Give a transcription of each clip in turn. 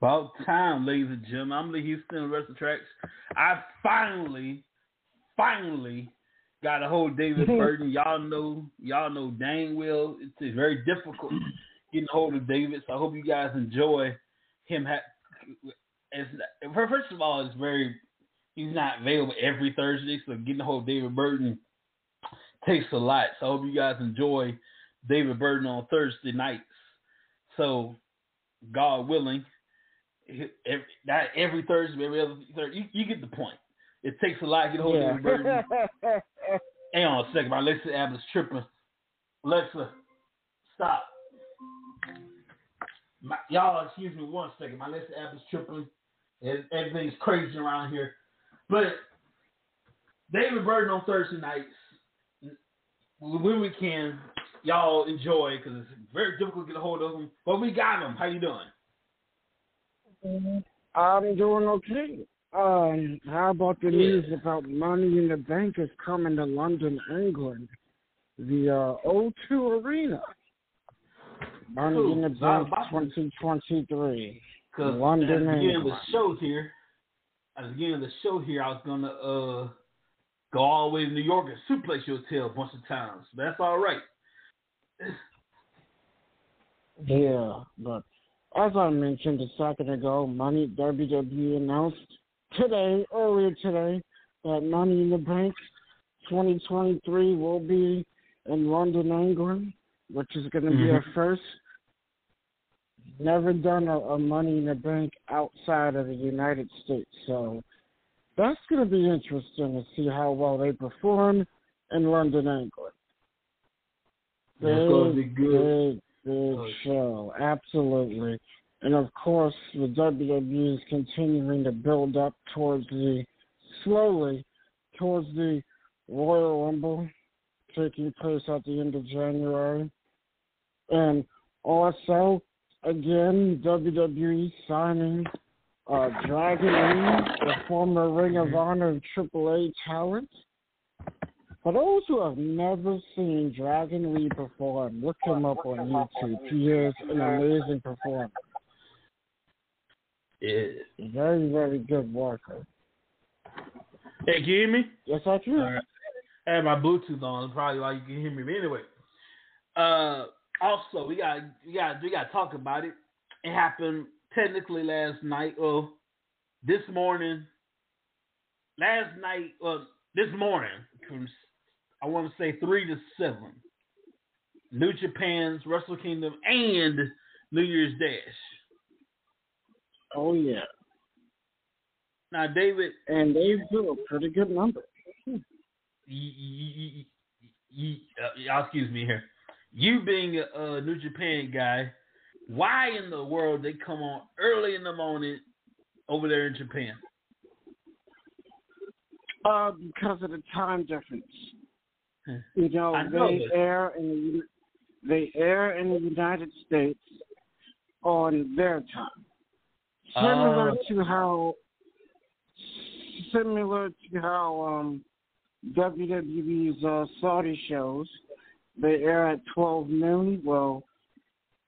About time, ladies and gentlemen. I'm Lee Houston with WrestleTracks. I finally got a hold of David Burton. Y'all know dang well it's very difficult getting a hold of David. So I hope you guys enjoy him. First of all, he's not available every Thursday, so getting a hold of David Burton takes a lot. So I hope you guys enjoy David Burton on Thursday nights. So God willing. Not every Thursday, every other Thursday. You get the point. It takes a lot to get hold of Burton. Hang on a second. My Alexa app is tripping. Alexa, stop. Y'all, excuse me one second. My Alexa app is tripping. Everything's crazy around here. But David Burton on Thursday nights, when we can, y'all enjoy because it's very difficult to get a hold of him. But we got him. How you doing? I'm doing okay. How about the news about Money in the Bank is coming to London, England? The O2 Arena. Money in the Bank 2023. London, England. At the beginning of the show here, I was going to go all the way to New York and suplex your tail a bunch of times. That's all right. Yeah, but as I mentioned a second ago, WWE announced earlier today, that Money in the Bank 2023 will be in London, England, which is going to be our first. Never done a Money in the Bank outside of the United States. So that's going to be interesting to see how well they perform in London, England. That's going to be good. Big show, absolutely. And of course, the WWE is continuing to build up towards the Royal Rumble taking place at the end of January. And also, again, WWE signing Dragon Lee, the former Ring of Honor and AAA talent. For those who have never seen Dragon Lee perform, look him up on YouTube. He is an amazing performer. Yeah. Very, very good worker. Hey, can you hear me? Yes, I can. Right. I have my Bluetooth on. That's probably why you can hear me. But anyway, also, we got to talk about it. It happened technically last night. Well, this morning. Last night. Well, this morning. From, I want to say 3 to 7. New Japan's Wrestle Kingdom and New Year's Dash. Oh yeah. Now David, and they do a pretty good number. Y'all excuse me here. You being a New Japan guy, why in the world they come on early in the morning over there in Japan? Because of the time difference, you know they air in the United States on their time, similar to how WWE's Saudi shows they air at 12 noon. Well,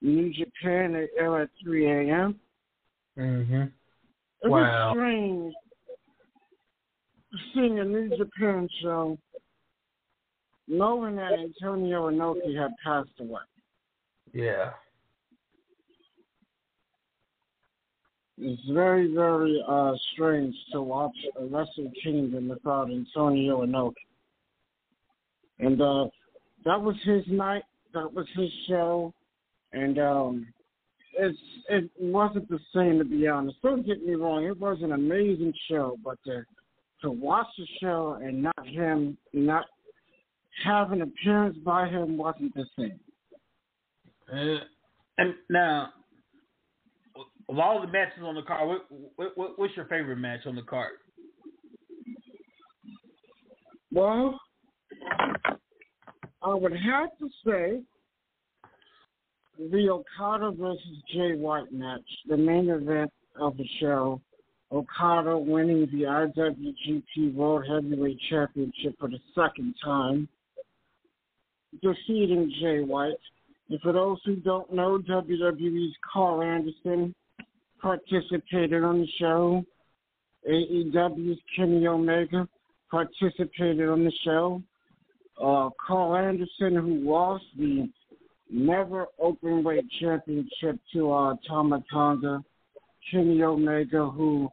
New Japan they air at 3 a.m. Mm-hmm. Wow. It was strange. Seeing a New Japan show, knowing that Antonio Inoki had passed away. Yeah. It's very, very strange to watch a Wrestle Kingdom without Antonio Inoki. And that was his night. That was his show. And it wasn't the same, to be honest. Don't get me wrong. It was an amazing show, but to watch the show and not have an appearance by him wasn't the same. And now, Of all the matches on the card, what's your favorite match on the card? Well, I would have to say the Okada versus Jay White match, the main event of the show, Okada winning the IWGP World Heavyweight Championship for the second time, defeating Jay White. And for those who don't know, WWE's Carl Anderson participated on the show. AEW's Kenny Omega participated on the show. Carl Anderson, who lost the never openweight championship to Tama Tonga. Kenny Omega, who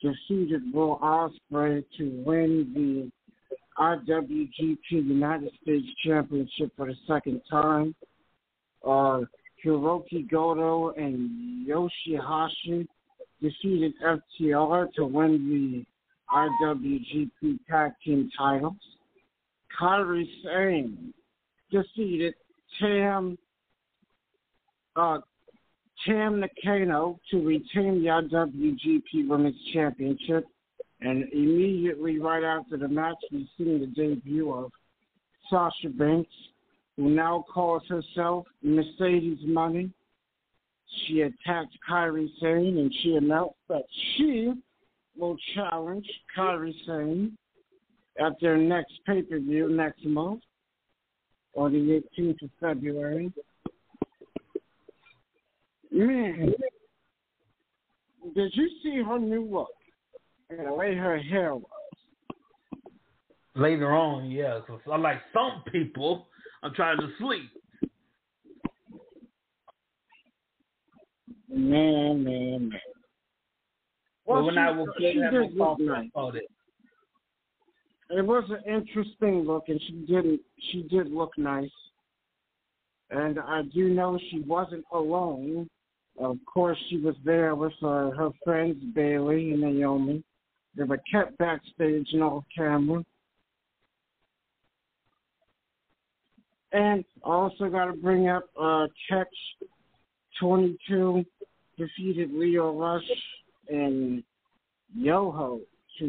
defeated Will Ospreay to win the IWGP United States Championship for the second time. Hiroki Goto and Yoshihashi defeated FTR to win the IWGP Tag Team titles. Kairi Sane defeated Tam Nakano to retain the IWGP Women's Championship. And immediately right after the match, we see the debut of Sasha Banks, who now calls herself Mercedes Money. She attacks Kairi Sane, and she announced that she will challenge Kairi Sane at their next pay-per-view next month, on the 18th of February. Man, did you see her new look and the way her hair was? Later on, yeah, because like some people, I'm trying to sleep. Man. Well, when I was getting that, it was an interesting look, and she did look nice. And I do know she wasn't alone. Of course, she was there with her friends, Bailey and Naomi. They were kept backstage and off camera. And I also got to bring up Catch 22 defeated Lio Rush and Yoho to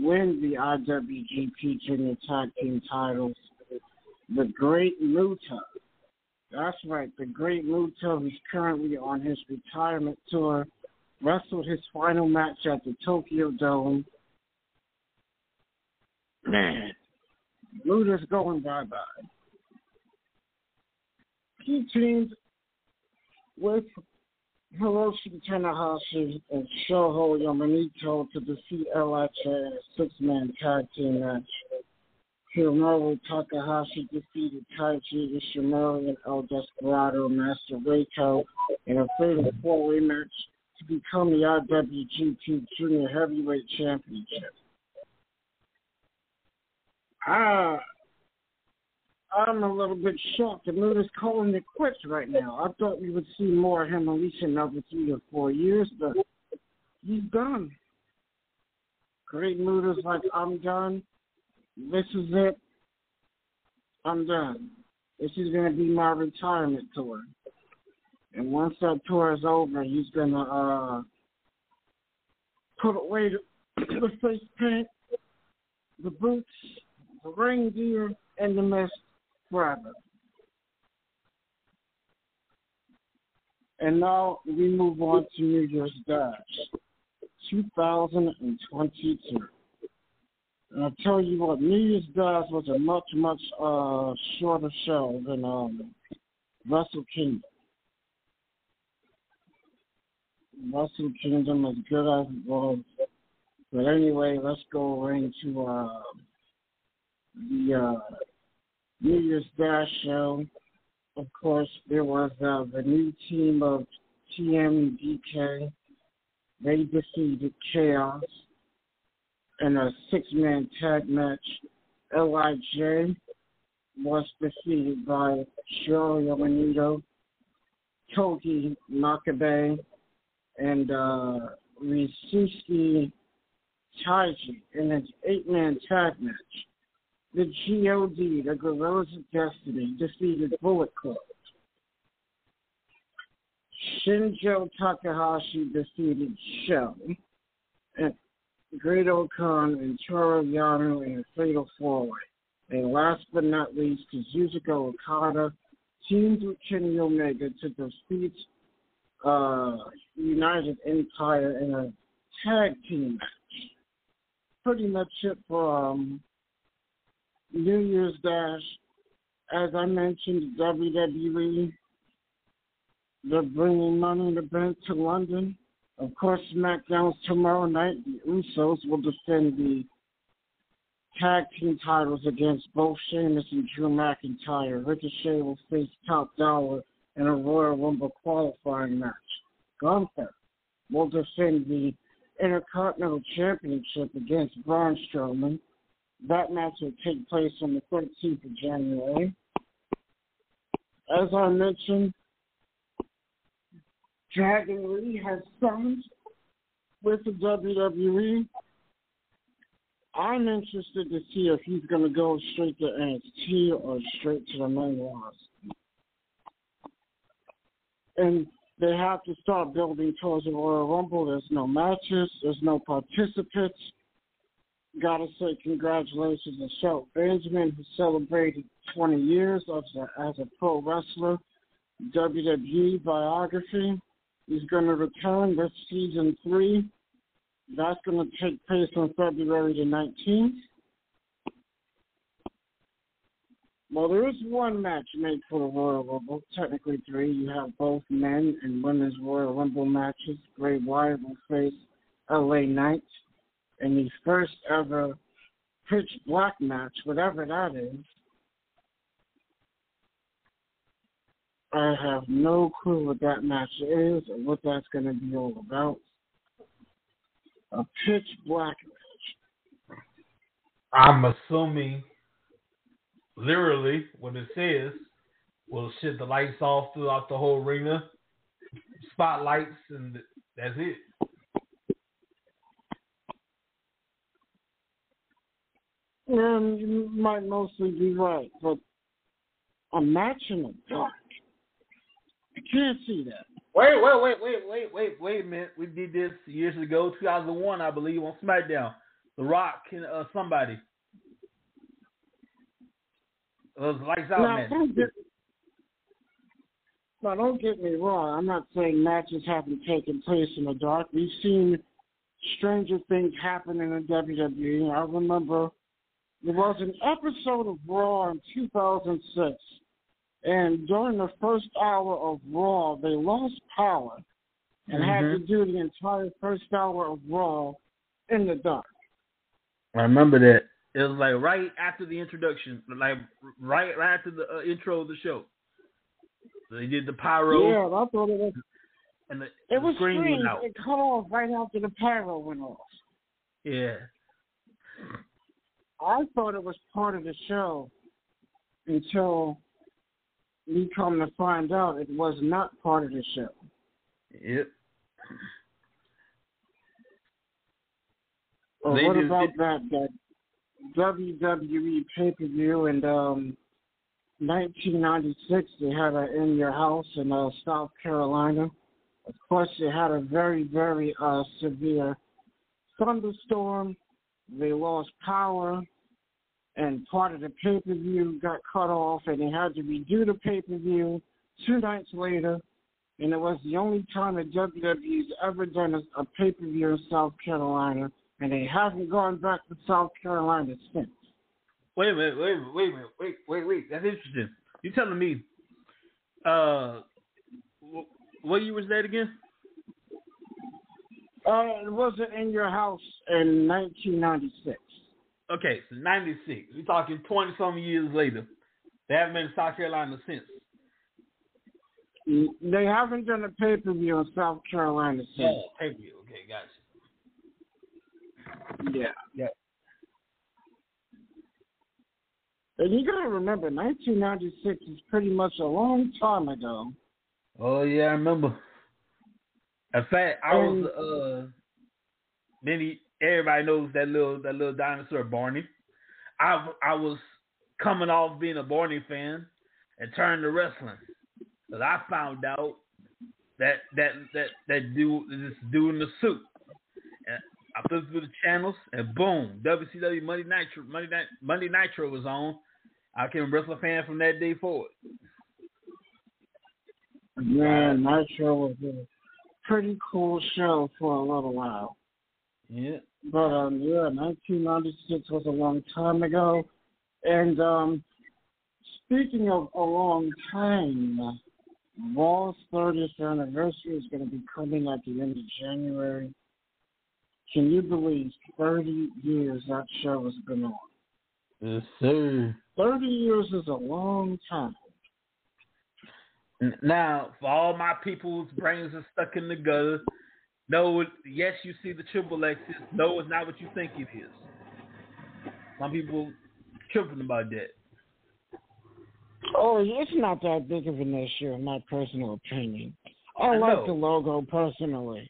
win the IWGP Junior Tag Team titles. The Great Muta. That's right, the Great Muta, who's currently on his retirement tour, wrestled his final match at the Tokyo Dome. Man, Muta's going bye-bye. He teamed with Hiroshi Tanahashi and Shoho Yamanito to defeat LHA in a six-man tag team match. Hiromu Takahashi defeated Taiji Ishimori and El Desperado Master Reiko in a fatal four-way match to become the IWGP Junior Heavyweight Championship. I'm a little bit shocked. The Muta's calling it quits right now. I thought we would see more of him at least another 3 or 4 years, but he's done. Great Muta's like, I'm done. This is it. I'm done. This is going to be my retirement tour. And once that tour is over, he's going to put away the face paint, the boots, the reindeer, and the mist forever. And now we move on to New Year's Dash 2022. And I'll tell you what, New Year's Dash was a much, much shorter show than Wrestle Kingdom. Wrestle Kingdom was good as it was. But anyway, let's go into the New Year's Dash show. Of course, there was the new team of TM and DK. They defeated Chaos in a six-man tag match. LIJ was defeated by Shohei Yamamoto, Togi Makabe, and Ritsushi Taiji in an eight-man tag match. The GOD, the Guerrillas of Destiny, defeated Bullet Club. Shinjo Takahashi defeated Shell. Great-O Khan and Toru Yano in a fatal four-way. And last but not least, Kazuchika Okada teamed with Kenny Omega to defeat United Empire in a tag team match. Pretty much it for New Year's Dash. As I mentioned, WWE, they're bringing Money in the Bank to London. Of course, SmackDown's tomorrow night. The Usos will defend the tag team titles against both Sheamus and Drew McIntyre. Ricochet will face Top Dollar in a Royal Rumble qualifying match. Gunther will defend the Intercontinental Championship against Braun Strowman. That match will take place on the 13th of January. As I mentioned, Dragon Lee has signed with the WWE. I'm interested to see if he's going to go straight to NXT or straight to the main roster. And they have to start building towards the Royal Rumble. There's no matches. There's no participants. Got to say congratulations to Shelton Benjamin, who celebrated 20 years as a pro wrestler. WWE biography is going to return with season 3. That's going to take place on February the 19th. Well, there is one match made for the Royal Rumble, technically 3. You have both men and women's Royal Rumble matches. Bray Wyatt will face LA Knight in the first ever pitch black match, whatever that is. I have no clue what that match is or what that's going to be all about. A pitch black match. I'm assuming, literally, when it says, we'll shut the lights off throughout the whole arena, spotlights, and that's it. And you might mostly be right, but a match in the dark. I can't see that. Wait a minute. We did this years ago, 2001, I believe, on SmackDown. The Rock and somebody. Lights out, now, man. Now, don't get me wrong. I'm not saying matches haven't taken place in the dark. We've seen stranger things happen in the WWE. I remember there was an episode of Raw in 2006. And during the first hour of Raw, they lost power and had to do the entire first hour of Raw in the dark. I remember that. It was like right after the introduction, like right after the intro of the show. So they did the pyro. Yeah, I thought it was. And it was screen went out. It cut off right after the pyro went off. Yeah. I thought it was part of the show until we come to find out it was not part of the show. Yep. Well, what about that WWE pay-per-view in 1996? They had an In Your House in South Carolina. Of course, they had a very, very severe thunderstorm. They lost power. And part of the pay-per-view got cut off, and they had to redo the pay-per-view 2 nights later. And it was the only time that WWE's ever done a pay-per-view in South Carolina, and they haven't gone back to South Carolina since. Wait a minute. That's interesting. You're telling me, what year was that again? It wasn't In Your House in 1996. Okay, so 96. We're talking 20-some years later. They haven't been in South Carolina since. They haven't done a pay-per-view in South Carolina since. Oh, pay-per-view. Okay, gotcha. Yeah. And you got to remember, 1996 is pretty much a long time ago. Oh, yeah, I remember. In fact, I was everybody knows that little dinosaur, Barney. I was coming off being a Barney fan and turned to wrestling. But I found out that dude in the suit. And I flipped through the channels, and boom, WCW Monday Nitro was on. I became a wrestling fan from that day forward. Man, Nitro was a pretty cool show for a little while. Yeah. But, 1996 was a long time ago. And speaking of a long time, Raw's 30th anniversary is going to be coming at the end of January. Can you believe 30 years that show has been on? Yes, sir. 30 years is a long time. Now, for all my people's brains are stuck in the gutter, no, yes, you see the Triple X. No, it's not what you think it is. Some people tripping about that. Oh, it's not that big of an issue, in my personal opinion. I like the logo personally.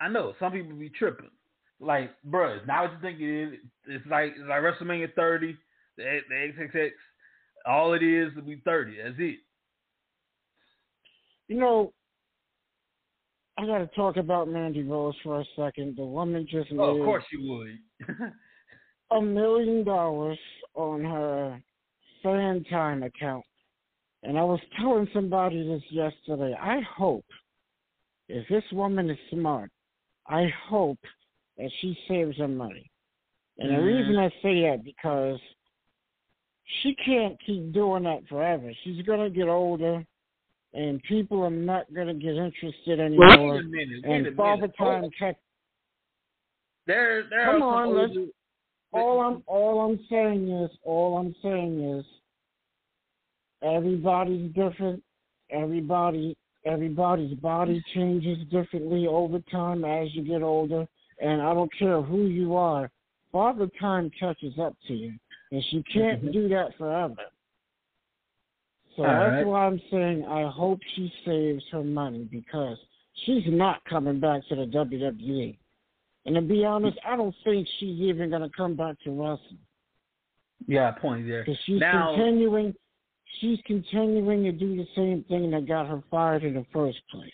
I know some people be tripping. Like, bruh, it's not what you think it is. It's like WrestleMania 30, the XXX. All it is will be 30. That's it. You know, I got to talk about Mandy Rose for a second. The woman just made of course you would. $1 million on her fan time account. And I was telling somebody this yesterday. I hope, if this woman is smart, I hope that she saves her money. And the reason I say that, because she can't keep doing that forever. She's going to get older. And people are not going to get interested anymore. Wait a minute. Father time check. There. Come on. All I'm saying is, everybody's different. Everybody's body changes differently over time as you get older. And I don't care who you are. Father time catches up to you, and she can't do that forever. So that's why I'm saying I hope she saves her money, because she's not coming back to the WWE. And to be honest, I don't think she's even going to come back to wrestling. Yeah, point there. Because she's continuing to do the same thing that got her fired in the first place.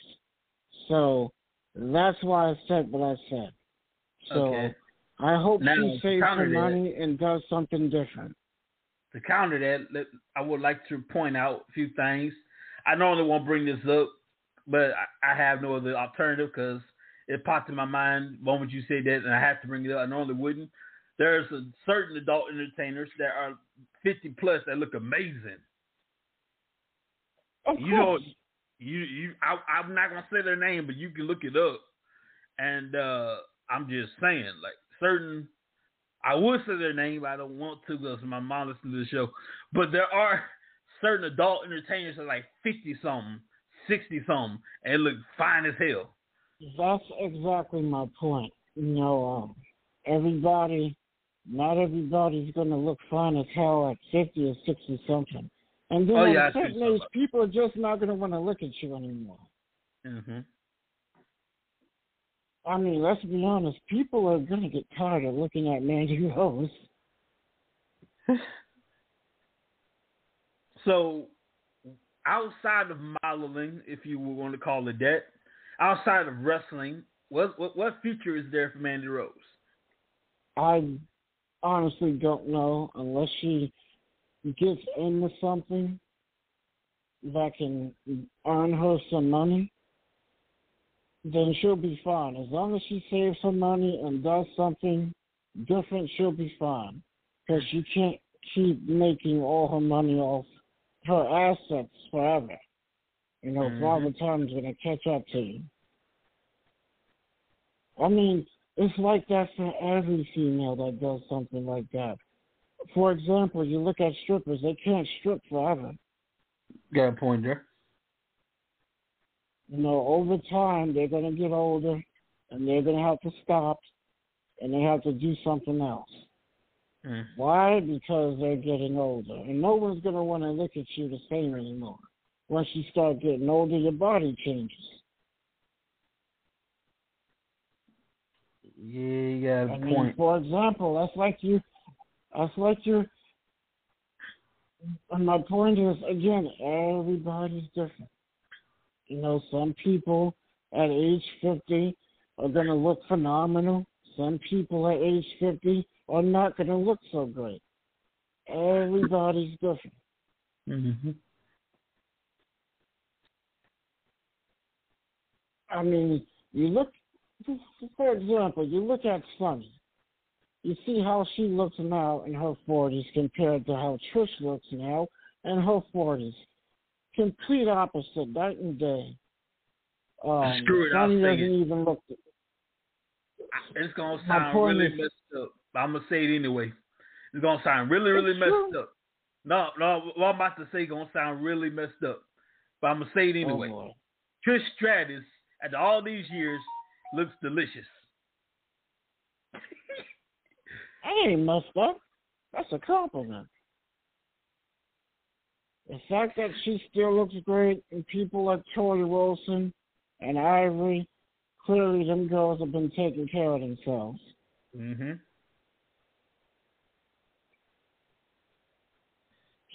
So that's why I said what I said. So I hope she saves her money and does something different. To counter that, I would like to point out a few things. I normally won't bring this up, but I have no other alternative because it popped in my mind the moment you said that, and I have to bring it up. I normally wouldn't. There's a certain adult entertainers that are 50+ that look amazing. Of course. You know, I'm not gonna say their name, but you can look it up. And I'm just saying, like certain. I would say their name, but I don't want to because my mom listens to the show. But there are certain adult entertainers that are like 50-something, 60-something, and look fine as hell. That's exactly my point. You know, not everybody's going to look fine as hell at 50 or 60-something. And then at a certain age, people are just not going to want to look at you anymore. Mm-hmm. I mean, let's be honest. People are going to get tired of looking at Mandy Rose. So, outside of modeling, if you were going to call it that, outside of wrestling, what future is there for Mandy Rose? I honestly don't know, unless she gets into something that can earn her some money. Then she'll be fine. As long as she saves her money and does something different, she'll be fine. Because she can't keep making all her money off her assets forever. You know, Father Time's going to catch up to you. I mean, it's like that for every female that does something like that. For example, you look at strippers, they can't strip forever. Got a point there. You know, over time, they're going to get older, and they're going to have to stop, and they have to do something else. Why? Because they're getting older. And no one's going to want to look at you the same anymore. Once you start getting older, your body changes. Yeah, you got a point. I mean, for example, that's like you. And my point is, again, everybody's different. You know, some people at age 50 are going to look phenomenal. Some people at age 50 are not going to look so great. Everybody's different. Mm-hmm. I mean, you look, for example, you look at Sunny. You see how she looks now in her 40s compared to how Trish looks now in her 40s. Complete opposite, night and day. Sunny doesn't even look. It's going to sound really messed up. I'm going to say it anyway. It's going to sound really messed up. No, what I'm about to say is going to sound really messed up. But I'm going to say it anyway. Oh, Trish Stratus, after all these years, looks delicious. I ain't messed up. That's a compliment. The fact that she still looks great and people like Tori Wilson and Ivory, clearly them girls have been taking care of themselves. Mm-hmm.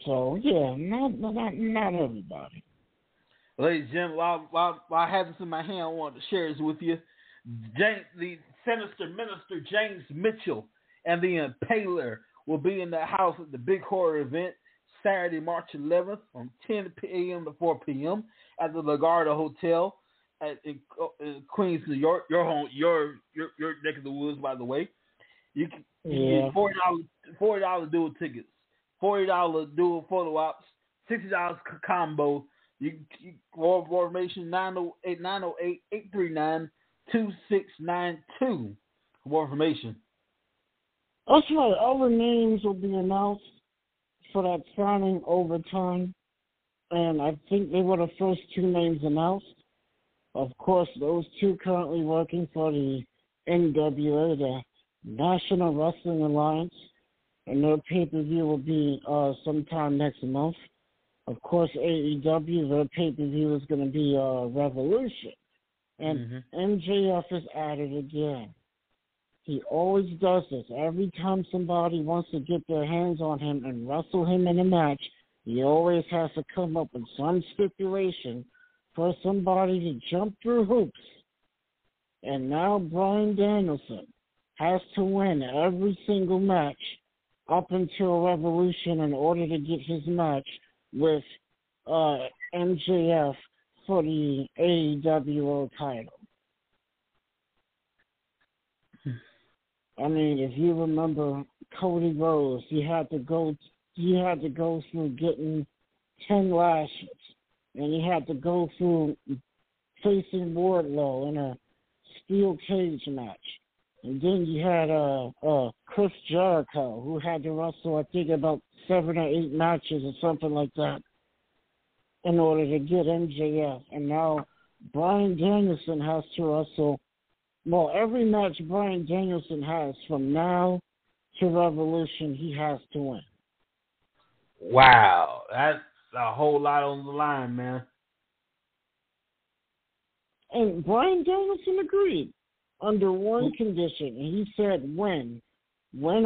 So, yeah, not everybody. Ladies and gentlemen, while I have this in my hand, I wanted to share this with you. The sinister minister, James Mitchell, and the Impaler will be in the house at the Big Horror event Saturday, March 11th from 10 p.m. to 4 p.m. at the LaGuardia Hotel in Queens, New York. Your home, your neck of the woods, by the way. You can get $40 dual tickets, $40 dual photo ops, $60 combo. You more information 908-839-2692. More information. That's right. Other names will be announced for that signing over time, and I think they were the first two names announced. Of course, those two currently working for the NWA, the National Wrestling Alliance, and their pay-per-view will be sometime next month. Of course, AEW, their pay-per-view is going to be Revolution. And MJF is at it again. He always does this. Every time somebody wants to get their hands on him and wrestle him in a match, he always has to come up with some stipulation for somebody to jump through hoops. And now Bryan Danielson has to win every single match up until Revolution in order to get his match with MJF for the AEW title. I mean, if you remember Cody Rhodes, he had to go through getting 10 lashes, and he had to go through facing Wardlow in a steel cage match. And then you had Chris Jericho, who had to wrestle, I think, about 7 or 8 matches or something like that in order to get MJF. And now Bryan Danielson has to wrestle. Well, every match Bryan Danielson has from now to Revolution, he has to win. Wow. That's a whole lot on the line, man. And Bryan Danielson agreed under one condition. And he said, when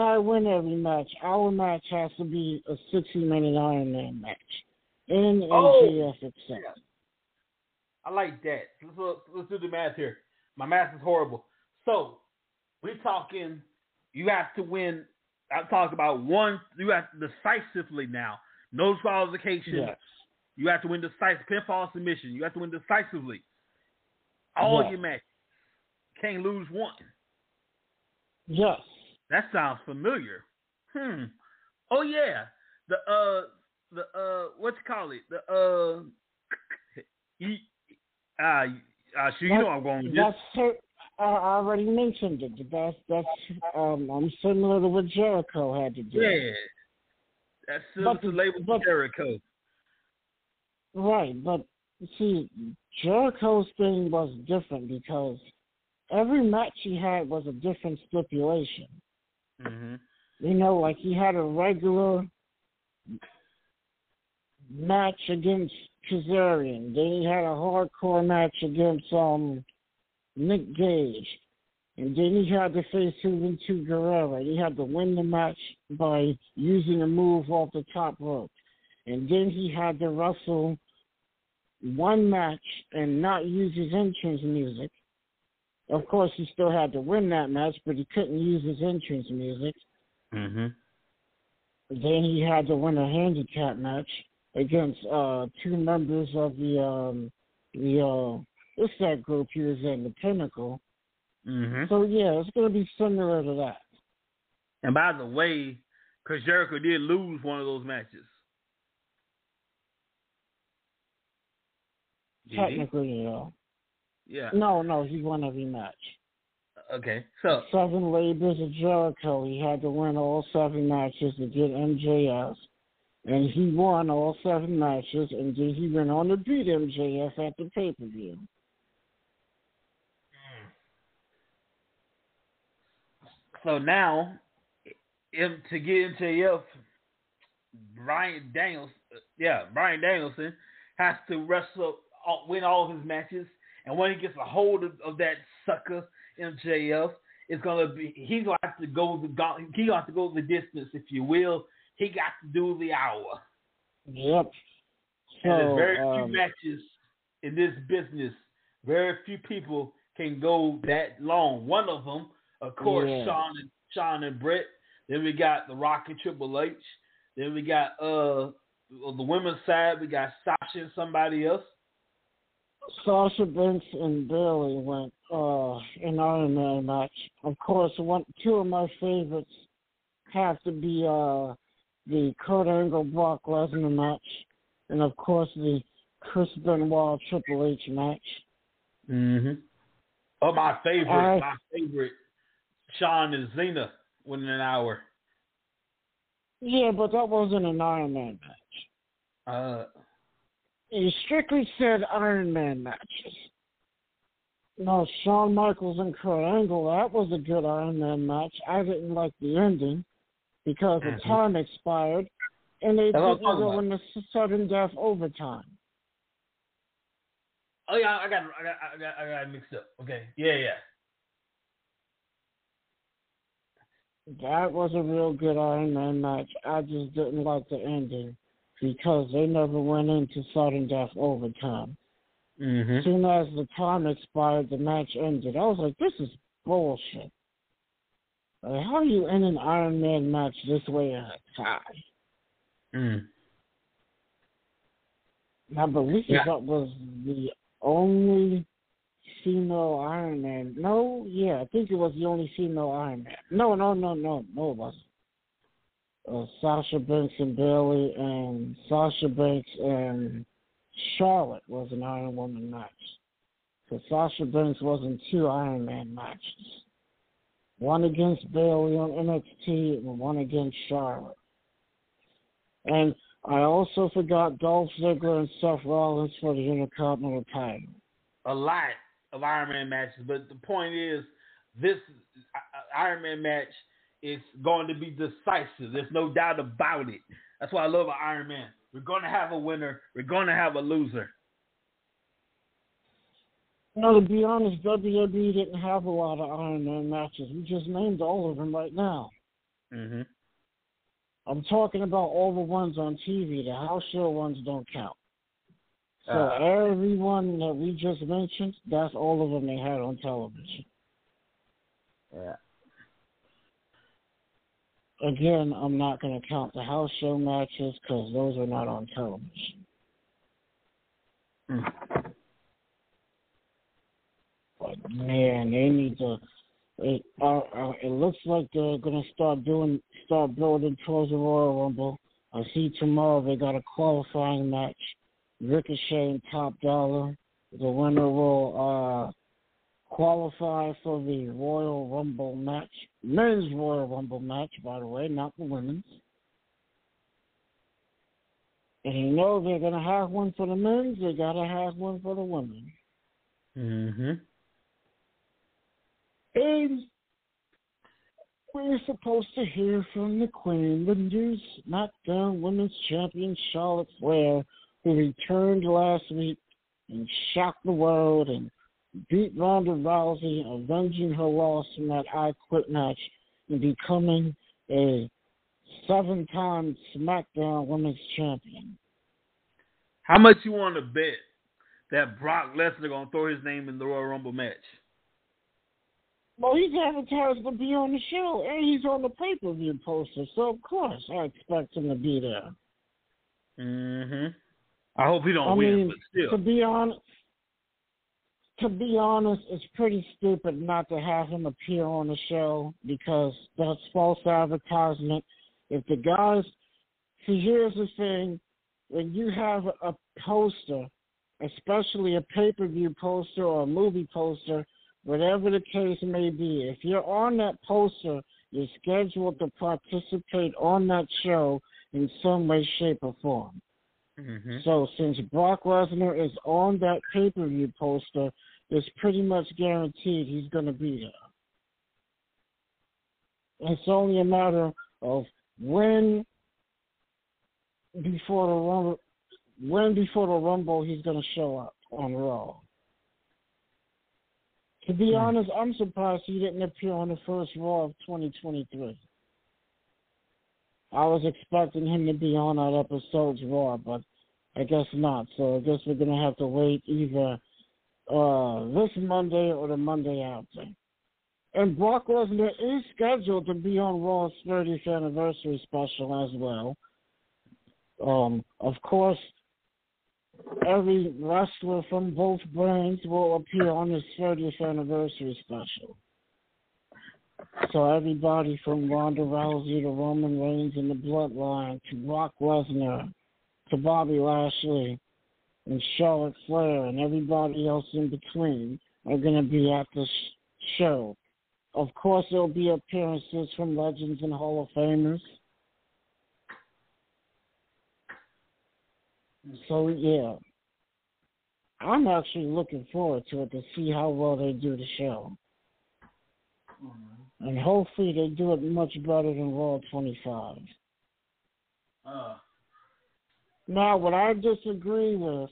I win every match, our match has to be a 60-minute Iron Man match. And MJF accepted. Yeah. I like that. Let's do the math here. My math is horrible. So, we're talking, you have to win. I'm talking about one, you have to decisively now. No qualification. Yes. You have to win decisively. Pinfall submission. You have to win decisively. All your matches. Can't lose one. Yes. That sounds familiar. Oh, yeah. I already mentioned it. That's similar to what Jericho had to do. Yeah, that's similar to label Jericho. Right, but see, Jericho's thing was different because every match he had was a different stipulation. Mm-hmm. You know, like he had a regular match against Kazarian. Then he had a hardcore match against Nick Gage. And then he had to face Juventud Guerrero. He had to win the match by using a move off the top rope. And then he had to wrestle one match and not use his entrance music. Of course, he still had to win that match, but he couldn't use his entrance music. Mm-hmm. Then he had to win a handicap match against two members of the what's that group he was in, the Pinnacle. Mm-hmm. So, yeah, it's going to be similar to that. And by the way, Chris Jericho did lose one of those matches. Technically, you know. Yeah. No, he won every match. Okay, so 7 labors of Jericho. He had to win all 7 matches to get MJF, and he won all 7 matches, and then he went on to beat MJF at the pay-per-view. So now, if to get MJF, Bryan Danielson has to win all his matches, and when he gets a hold of that sucker, MJF, he's going to have to go the distance, if you will. He got to do the hour. Yep. So, and there's very few matches in this business. Very few people can go that long. One of them, of course, yeah. Shawn and Brett. Then we got The Rock and Triple H. Then we got the women's side. We got Sasha and somebody else. Sasha Banks and Bayley went an Iron Man match. Of course, 2 of my favorites have to be the Kurt Angle Brock Lesnar match, and of course the Chris Benoit Triple H match. Mm-hmm. Oh, my favorite, Shawn and Cena went an hour. Yeah, but that wasn't an Iron Man match. He strictly said Iron Man matches. No, Shawn Michaels and Kurt Angle, that was a good Iron Man match. I didn't like the ending because the time expired and they didn't go into sudden death overtime. Oh yeah, I got mixed up. Okay, yeah. That was a real good Iron Man match. I just didn't like the ending, because they never went into sudden death overtime. Mm-hmm. As soon as the time expired, the match ended. I was like, this is bullshit. Like, how are you in an Iron Man match this way at a tie? Mm. I believe that was the only female Iron Man. No, yeah, I think it was the only female Iron Man. No, it wasn't. Sasha Banks and Bayley and Sasha Banks and Charlotte was an Iron Woman match. So Sasha Banks was in 2 Iron Man matches. One against Bayley on NXT and one against Charlotte. And I also forgot Dolph Ziggler and Seth Rollins for the Intercontinental title. A lot of Iron Man matches, but the point is, this Iron Man match, it's going to be decisive. There's no doubt about it. That's why I love Iron Man. We're going to have a winner. We're going to have a loser. No, to be honest, WWE didn't have a lot of Iron Man matches. We just named all of them right now. Mm-hmm. I'm talking about all the ones on TV. The house show ones don't count. So everyone that we just mentioned, that's all of them they had on television. Yeah. Again, I'm not going to count the house show matches because those are not on television. Mm. But man, they need to. It looks like they're going to start building towards the Royal Rumble. I see tomorrow they got a qualifying match: Ricochet and Top Dollar. The winner will qualify for the Royal Rumble match. Men's Royal Rumble match, by the way, not the women's. And you know they're going to have one for the men's, they got to have one for the women. Mm-hmm. And we're supposed to hear from the Queen, the new SmackDown Women's Champion Charlotte Flair, who returned last week and shocked the world and beat Ronda Rousey, avenging her loss in that I Quit match and becoming a 7-time SmackDown Women's Champion. How much you want to bet that Brock Lesnar going to throw his name in the Royal Rumble match. Well, he's advertised to be on the show, and he's on the pay-per-view poster, so of course I expect him to be there. I hope he don't win, but still. To be honest, it's pretty stupid not to have him appear on the show because that's false advertisement. If the guys, see, here's the thing, when you have a poster, especially a pay-per-view poster or a movie poster, whatever the case may be, if you're on that poster, you're scheduled to participate on that show in some way, shape, or form. So since Brock Lesnar is on that pay-per-view poster, it's pretty much guaranteed he's going to be there. It's only a matter of when before the Rumble he's going to show up on Raw. To be honest, I'm surprised he didn't appear on the first Raw of 2023. I was expecting him to be on that episode's Raw, but I guess not. So I guess we're going to have to wait either this Monday or the Monday after. And Brock Lesnar is scheduled to be on Raw's 30th anniversary special as well. Of course, every wrestler from both brands will appear on his 30th anniversary special. So everybody from Ronda Rousey to Roman Reigns and the Bloodline to Brock Lesnar to Bobby Lashley and Charlotte Flair and everybody else in between are going to be at this show. Of course, there will be appearances from legends and Hall of Famers. So, yeah, I'm actually looking forward to it to see how well they do the show. And hopefully they do it much better than Raw 25. Now, what I disagree with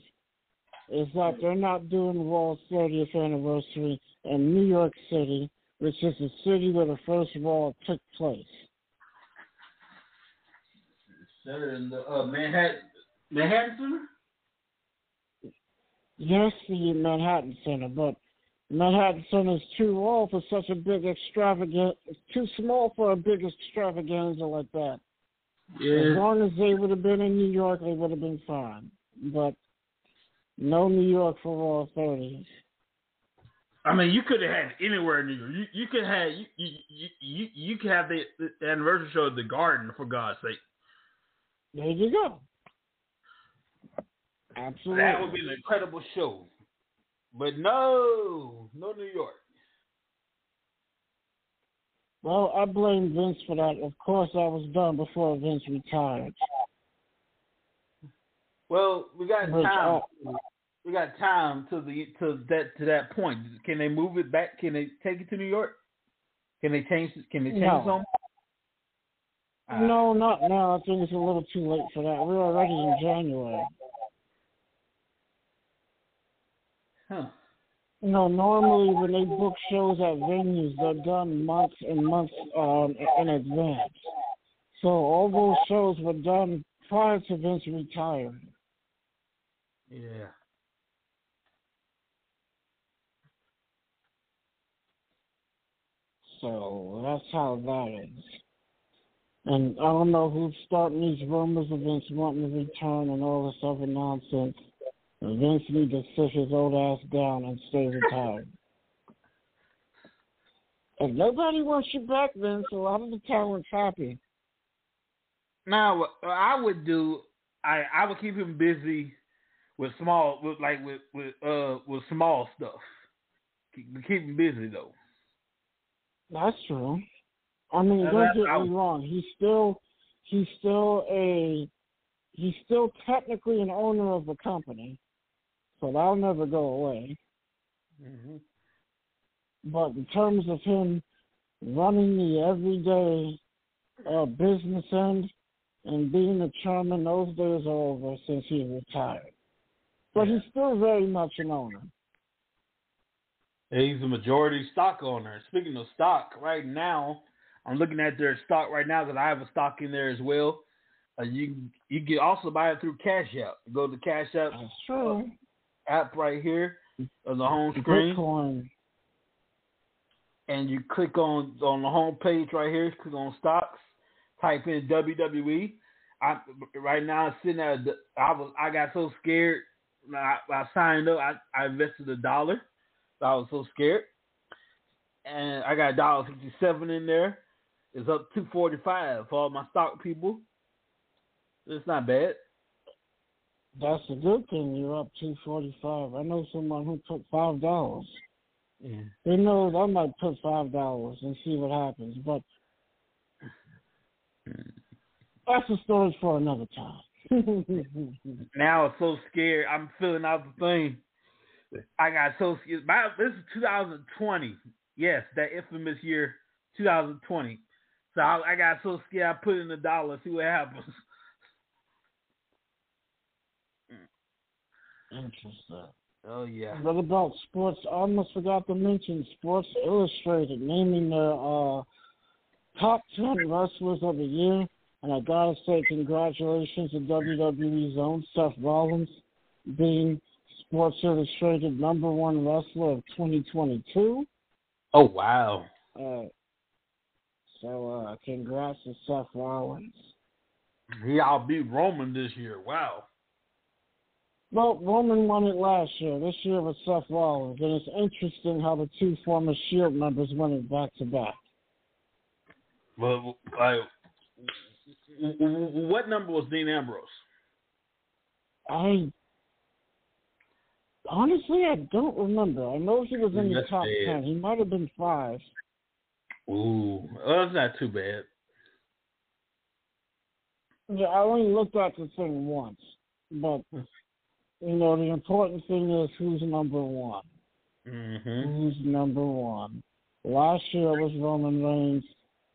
is that they're not doing Raw's 30th anniversary in New York City, which is the city where the first Raw took place. They're in the Manhattan Center? Yes, the Manhattan Center, but Manhattan Center is too small for a big extravaganza like that. Yeah. As long as they would have been in New York, they would have been fine. But no New York for Raw 30. I mean, you could have had anywhere in New York. You could have the anniversary show at the Garden, for God's sake. There you go. Absolutely. That would be an incredible show. But no New York. Well, I blame Vince for that. Of course, I was done before Vince retired. Well, we got time to that point. Can they move it back? Can they take it to New York? Can they change something? No, not now. I think it's a little too late for that. We're already in January. Huh. You know, normally when they book shows at venues, they're done months and months in advance. So all those shows were done prior to Vince retiring. Yeah. So that's how that is. And I don't know who's starting these rumors of Vince wanting to return and all this other nonsense. Vince needs to sit his old ass down and stay retired. If nobody wants you back, Vince, a lot of the talent's happy. Now, what I would do, I would keep him busy with small stuff. Keep him busy though. That's true. I mean, don't get me wrong. He's still technically an owner of the company, so that'll never go away. But in terms of him running the everyday business end and being the chairman, those days are over since he retired. But he's still very much an owner. He's a majority stock owner. Speaking of stock, right now, I'm looking at their stock right now because I have a stock in there as well. You can also buy it through Cash App. Go to Cash App. That's true. app right here on the home screen. And you click on the home page right here, click on stocks, type in WWE. Right now I'm sitting at I got so scared when I signed up, I invested $1. I was so scared. And I got $1.67 in there. It's up $2.45 for all my stock people. It's not bad. That's a good thing you're up $2.45. I know someone who put $5. Yeah. They know I might put $5 and see what happens, but that's a story for another time. Now I'm so scared. I'm filling out the thing. I got so scared. This is 2020. Yes, that infamous year, 2020. So I got so scared I put in $1, see what happens. Interesting. Oh, yeah. What about sports? I almost forgot to mention Sports Illustrated, naming their top 10 wrestlers of the year. And I got to say congratulations to WWE's own Seth Rollins being Sports Illustrated #1 wrestler of 2022. Oh, wow. So congrats to Seth Rollins. I'll beat Roman this year. Wow. Well, Roman won it last year. This year was Seth Rollins. And it's interesting how the two former Shield members won it back-to-back. Well, what number was Dean Ambrose? Honestly, I don't remember. I know he was in the top 10. He might have been 5. Ooh, well, that's not too bad. Yeah, I only looked at the thing once, but... You know, the important thing is who's #1. Mm-hmm. Who's #1? Last year it was Roman Reigns.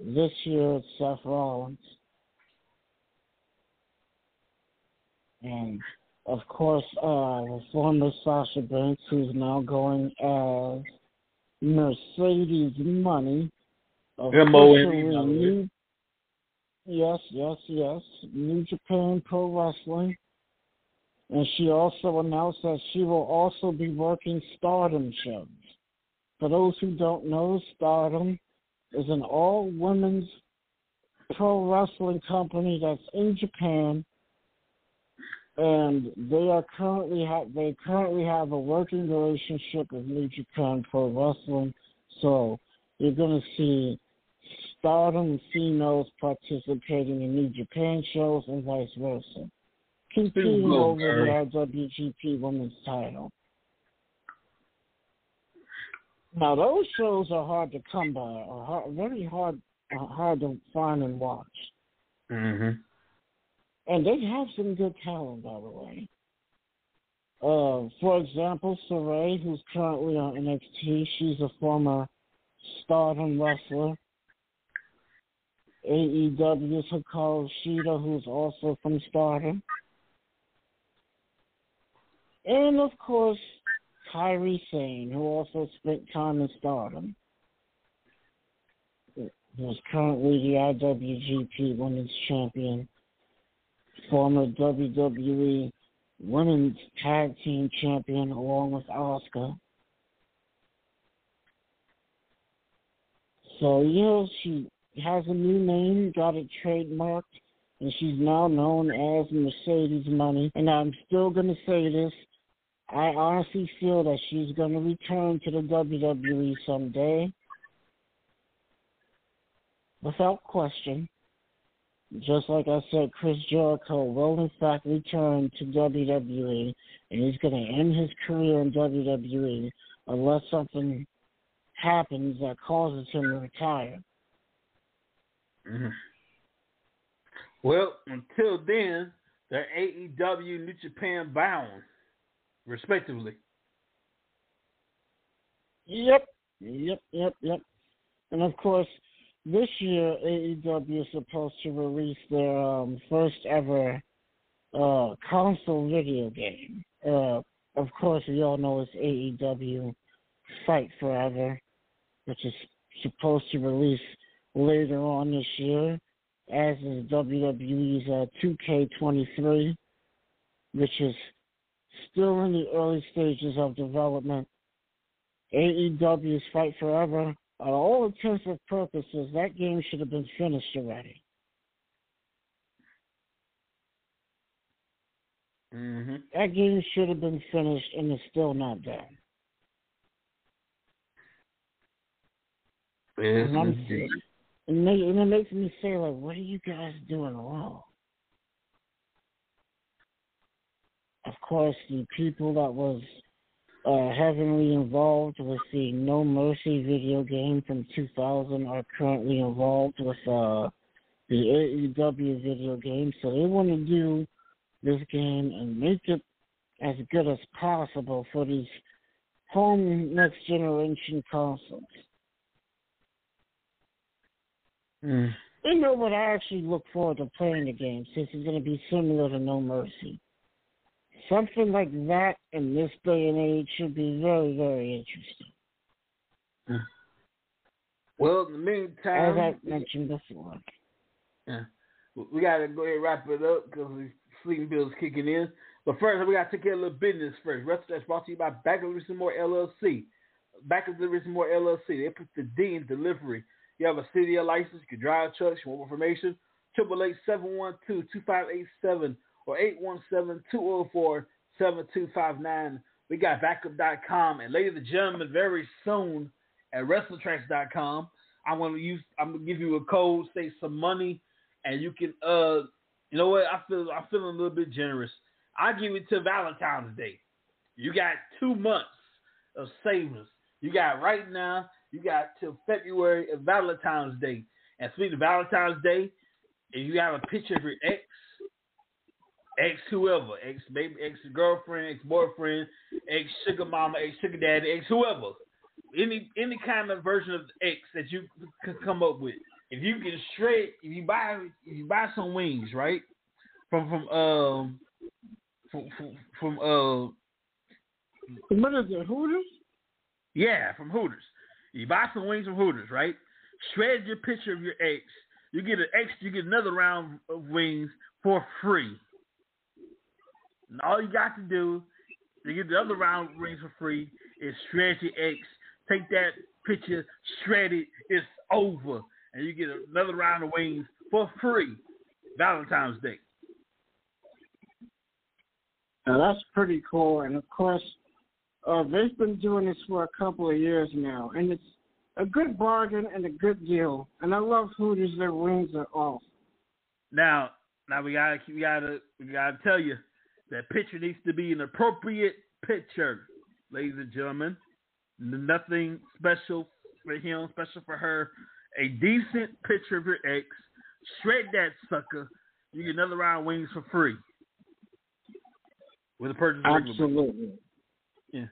This year it's Seth Rollins. And, of course, the former Sasha Banks, who's now going as Mercedes Money. M-O-N-E. Yes. New Japan Pro Wrestling. And she also announced that she will also be working Stardom shows. For those who don't know, Stardom is an all-women's pro wrestling company that's in Japan, and they currently have a working relationship with New Japan Pro Wrestling. So you're going to see Stardom females participating in New Japan shows and vice versa. Competing over the IWGP Women's title. Now those shows are hard to come by, or very hard to find and watch. Mhm. And they have some good talent, by the way. For example, Saray, who's currently on NXT, she's a former Stardom wrestler. AEW's Hikaru Shida, who's also from Stardom. And, of course, Kairi Sane, who also spent time in Stardom, who's currently the IWGP Women's Champion, former WWE Women's Tag Team Champion, along with Asuka. So, she has a new name, got it trademarked, and she's now known as Mercedes Money. And I'm still going to say this. I honestly feel that she's going to return to the WWE someday, without question. Just like I said, Chris Jericho will in fact return to WWE, and he's going to end his career in WWE unless something happens that causes him to retire. Mm-hmm. Well, until then, they're AEW, New Japan bound, respectively. Yep. And of course, this year AEW is supposed to release their first ever console video game. Of course, we all know it's AEW Fight Forever, which is supposed to release later on this year, as is WWE's 2K23, which is still in the early stages of development. AEW's Fight Forever, on all intents and purposes, that game should have been finished already. Mm-hmm. That game should have been finished, and it's still not done. Mm-hmm. And it makes me say, like, what are you guys doing wrong? Of course, the people that was heavily involved with the No Mercy video game from 2000 are currently involved with the AEW video game, so they want to do this game and make it as good as possible for these home next generation consoles. Mm. You know what? I actually look forward to playing the game since it's going to be similar to No Mercy. Something like that in this day and age should be very, very interesting. Well, in the meantime, as I mentioned before, we got to go ahead and wrap it up because the sleeping bill's kicking in. But first, we got to take care of a little business first. WrestleTracks brought to you by Back of the Rich and More LLC. Back of the Rich and More LLC. They put the D in delivery. You have a CDL license. You can drive trucks. You want more information? 888-712-2587. Or 817-204-7259. We got backup.com. And ladies and gentlemen, very soon at WrestleTracks.com, I'm gonna give you a code, save some money, and you can you know what? I'm feeling a little bit generous. I'll give it to Valentine's Day. You got 2 months of savings. You got right now, you got till February of Valentine's Day. And speaking of Valentine's Day, if you have a picture of your ex whoever, ex baby, ex girlfriend, ex boyfriend, ex sugar mama, ex sugar daddy, ex whoever, any kind of version of ex that you could come up with. If you can shred, if you buy some wings, right, from what is it, Hooters? Yeah, from Hooters. You buy some wings from Hooters, right? Shred your picture of your ex. You get another round of wings for free. And all you got to do to get the other round of rings for free is shred your ex. Take that picture, shred it, it's over. And you get another round of wings for free. Valentine's Day. Now that's pretty cool. And of course, they've been doing this for a couple of years now. And it's a good bargain and a good deal. And I love Hooters, their wings are off. Now we gotta tell you. That picture needs to be an appropriate picture, ladies and gentlemen. Nothing special for him, special for her. A decent picture of your ex. Shred that sucker. You get another round of wings for free. With a purchase. Absolutely. Yeah.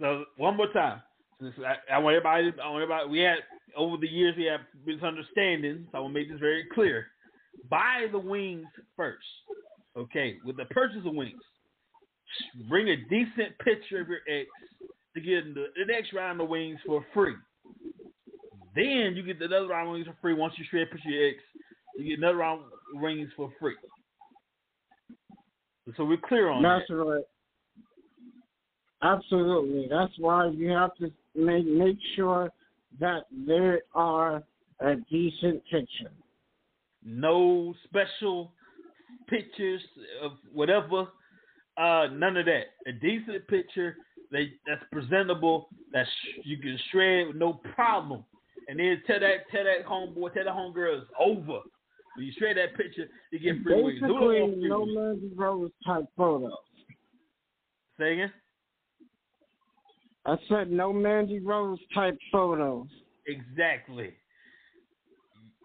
So one more time. I want everybody. We had over the years we had misunderstandings. So I want to make this very clear. Buy the wings first. Okay, with the purchase of wings, bring a decent picture of your ex to get the next round of wings for free. Then you get another round of wings for free. Once you share a picture of your ex, you get another round of wings for free. So we're clear on that. That's right. Absolutely. That's why you have to make sure that there are a decent picture. No special pictures of whatever, none of that. A decent picture that's presentable, that you can shred with no problem. And then tell that homeboy, tell the homegirl it's over. When you shred that picture, you get free wings. Basically, no man's rose type photos. Say again? I said no Mandy Rose type photos. Exactly.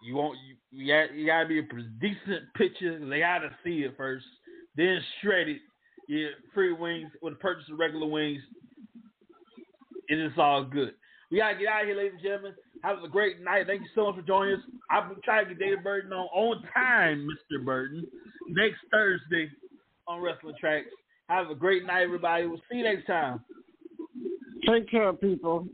You gotta be a decent picture. They gotta see it first, then shred it. Yeah, free wings with the purchase of regular wings. And it's all good. We gotta get out of here, ladies and gentlemen. Have a great night. Thank you so much for joining us. I've been trying to get David Burton on time, Mr. Burton, next Thursday on Wrestling Tracks. Have a great night, everybody. We'll see you next time. Take care, people.